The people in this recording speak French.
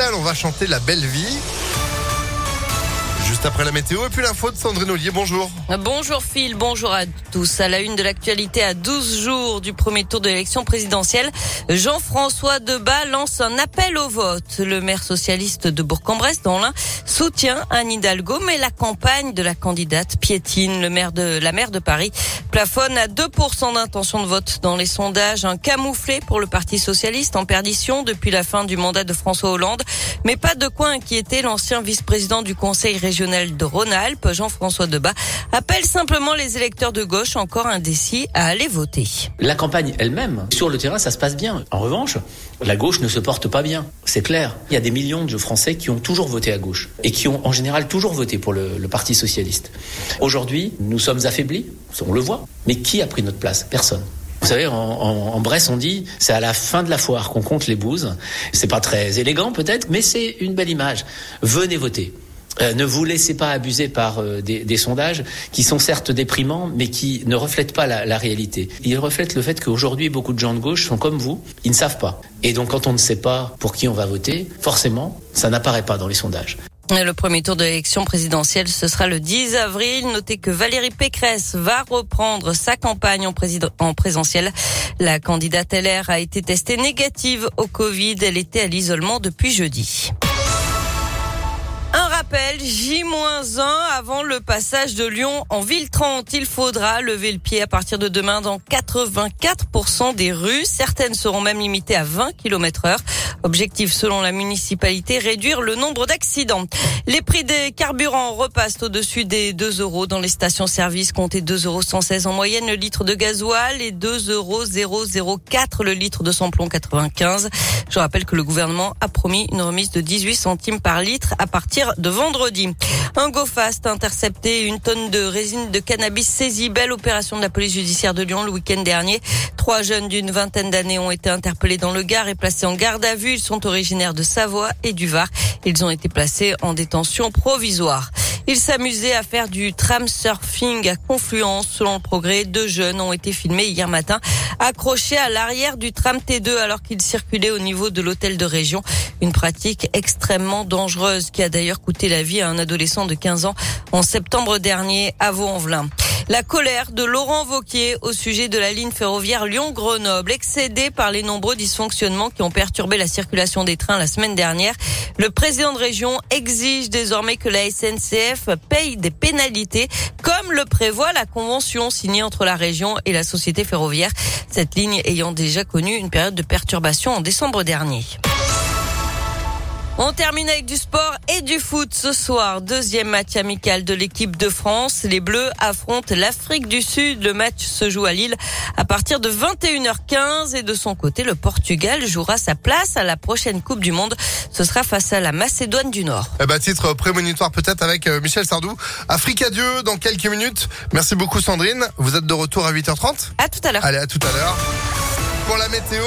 capitale. On va chanter La Belle Vie. Juste après la météo et puis l'info de Sandrine Ollier, bonjour. Bonjour Phil, bonjour à tous. À la une de l'actualité, à 12 jours du premier tour de l'élection présidentielle, Jean-François Debat lance un appel au vote. Le maire socialiste de Bourg-en-Bresse, dans l'Ain, soutient Anne Hidalgo, mais la campagne de la candidate piétine. La maire de Paris plafonne à 2% d'intention de vote dans les sondages. Un camouflet pour le Parti socialiste en perdition depuis la fin du mandat de François Hollande. Mais pas de quoi inquiéter l'ancien vice-président du Conseil régional de Rhône-Alpes, Jean-François Debat, appelle simplement les électeurs de gauche encore indécis à aller voter. La campagne elle-même, sur le terrain, ça se passe bien. En revanche, la gauche ne se porte pas bien, c'est clair. Il y a des millions de Français qui ont toujours voté à gauche et qui ont en général toujours voté pour le Parti socialiste. Aujourd'hui, nous sommes affaiblis, on le voit, mais qui a pris notre place ? Personne. Vous savez, en Bresse, on dit c'est à la fin de la foire qu'on compte les bouses. C'est pas très élégant peut-être, mais c'est une belle image. Venez voter. Ne vous laissez pas abuser par des sondages qui sont certes déprimants, mais qui ne reflètent pas la réalité. Ils reflètent le fait qu'aujourd'hui, beaucoup de gens de gauche sont comme vous, ils ne savent pas. Et donc, quand on ne sait pas pour qui on va voter, forcément, ça n'apparaît pas dans les sondages. Le premier tour de l'élection présidentielle, ce sera le 10 avril. Notez que Valérie Pécresse va reprendre sa campagne en présentiel. La candidate LR a été testée négative au Covid. Elle était à l'isolement depuis jeudi. Rappel, J-1 avant le passage de Lyon en ville 30. Il faudra lever le pied à partir de demain dans 84% des rues. Certaines seront même limitées à 20 km/h. Objectif, selon la municipalité, réduire le nombre d'accidents. Les prix des carburants repassent au-dessus des 2 € dans les stations-service, comptez 2,116 € en moyenne le litre de gasoil et 2,004 € le litre de samplon 95. Je rappelle que le gouvernement a promis une remise de 18 centimes par litre à partir de vendredi. Un go-fast intercepté, une tonne de résine de cannabis saisie. Belle opération de la police judiciaire de Lyon le week-end dernier. 3 jeunes d'une vingtaine d'années ont été interpellés dans le Gard et placés en garde à vue. Ils sont originaires de Savoie et du Var. Ils ont été placés en détention provisoire. Ils s'amusaient à faire du tram surfing à Confluence. Selon le Progrès, 2 jeunes ont été filmés hier matin, accrochés à l'arrière du tram T2 alors qu'ils circulaient au niveau de l'hôtel de région. Une pratique extrêmement dangereuse qui a d'ailleurs coûté la vie à un adolescent de 15 ans en septembre dernier à Vaux-en-Velin. La colère de Laurent Wauquiez au sujet de la ligne ferroviaire Lyon-Grenoble, excédé par les nombreux dysfonctionnements qui ont perturbé la circulation des trains la semaine dernière. Le président de région exige désormais que la SNCF paye des pénalités, comme le prévoit la convention signée entre la région et la société ferroviaire, cette ligne ayant déjà connu une période de perturbation en décembre dernier. On termine avec du sport et du foot ce soir. 2e match amical de l'équipe de France. Les Bleus affrontent l'Afrique du Sud. Le match se joue à Lille à partir de 21h15. Et de son côté, le Portugal jouera sa place à la prochaine Coupe du Monde. Ce sera face à la Macédoine du Nord. Titre prémonitoire peut-être avec Michel Sardou. Afrique à Dieu dans quelques minutes. Merci beaucoup Sandrine. Vous êtes de retour à 8h30. À tout à l'heure. Allez, à tout à l'heure. Pour la météo...